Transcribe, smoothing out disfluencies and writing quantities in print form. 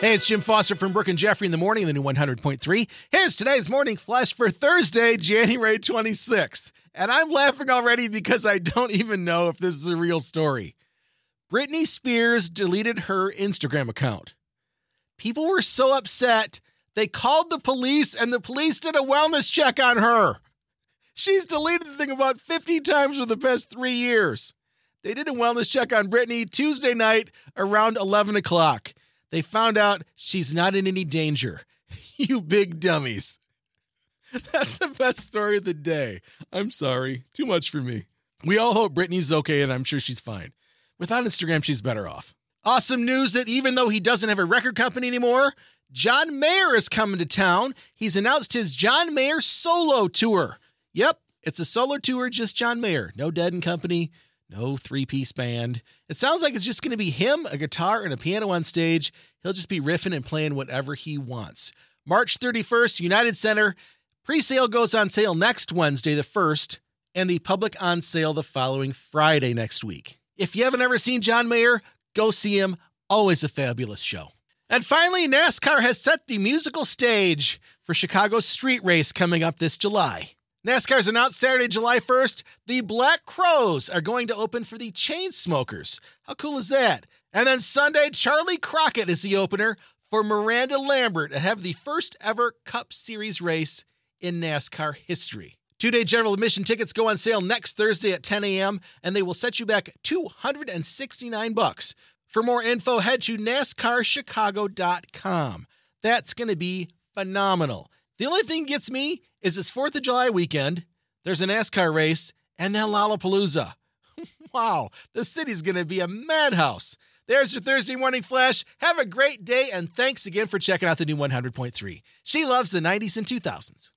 Hey, it's Jim Foster from Brooke and Jeffrey in the Morning, the new 100.3. Here's today's Morning Flash for Thursday, January 26th. And I'm laughing already because I don't even know if this is a real story. Britney Spears deleted her Instagram account. People were so upset, they called the police and the police did a wellness check on her. She's deleted the thing about 50 times for the past 3 years. They did a wellness check on Britney Tuesday night around 11 o'clock. They found out she's not in any danger. You big dummies. That's the best story of the day. I'm sorry. Too much for me. We all hope Britney's okay, and I'm sure she's fine. Without Instagram, she's better off. Awesome news that even though he doesn't have a record company anymore, John Mayer is coming to town. He's announced his John Mayer solo tour. Yep, it's a solo tour, just John Mayer. No Dead and Company. No three-piece band. It sounds like it's just going to be him, a guitar, and a piano on stage. He'll just be riffing and playing whatever he wants. March 31st, United Center. Pre-sale goes on sale next Wednesday, the 1st, and the public on sale the following Friday next week. If you haven't ever seen John Mayer, go see him. Always a fabulous show. And finally, NASCAR has set the musical stage for Chicago's street race coming up this July. NASCAR's announced Saturday, July 1st, the Black Crows are going to open for the Chainsmokers. How cool is that? And then Sunday, Charlie Crockett is the opener for Miranda Lambert and have the first ever Cup Series race in NASCAR history. Two-day general admission tickets go on sale next Thursday at 10 a.m., and they will set you back $269. For more info, head to NASCARChicago.com. That's going to be phenomenal. The only thing that gets me is it's 4th of July weekend, there's a NASCAR race, and then Lollapalooza. Wow, the city's going to be a madhouse. There's your Thursday Morning Flash. Have a great day, and thanks again for checking out the new 100.3. She loves the 90s and 2000s.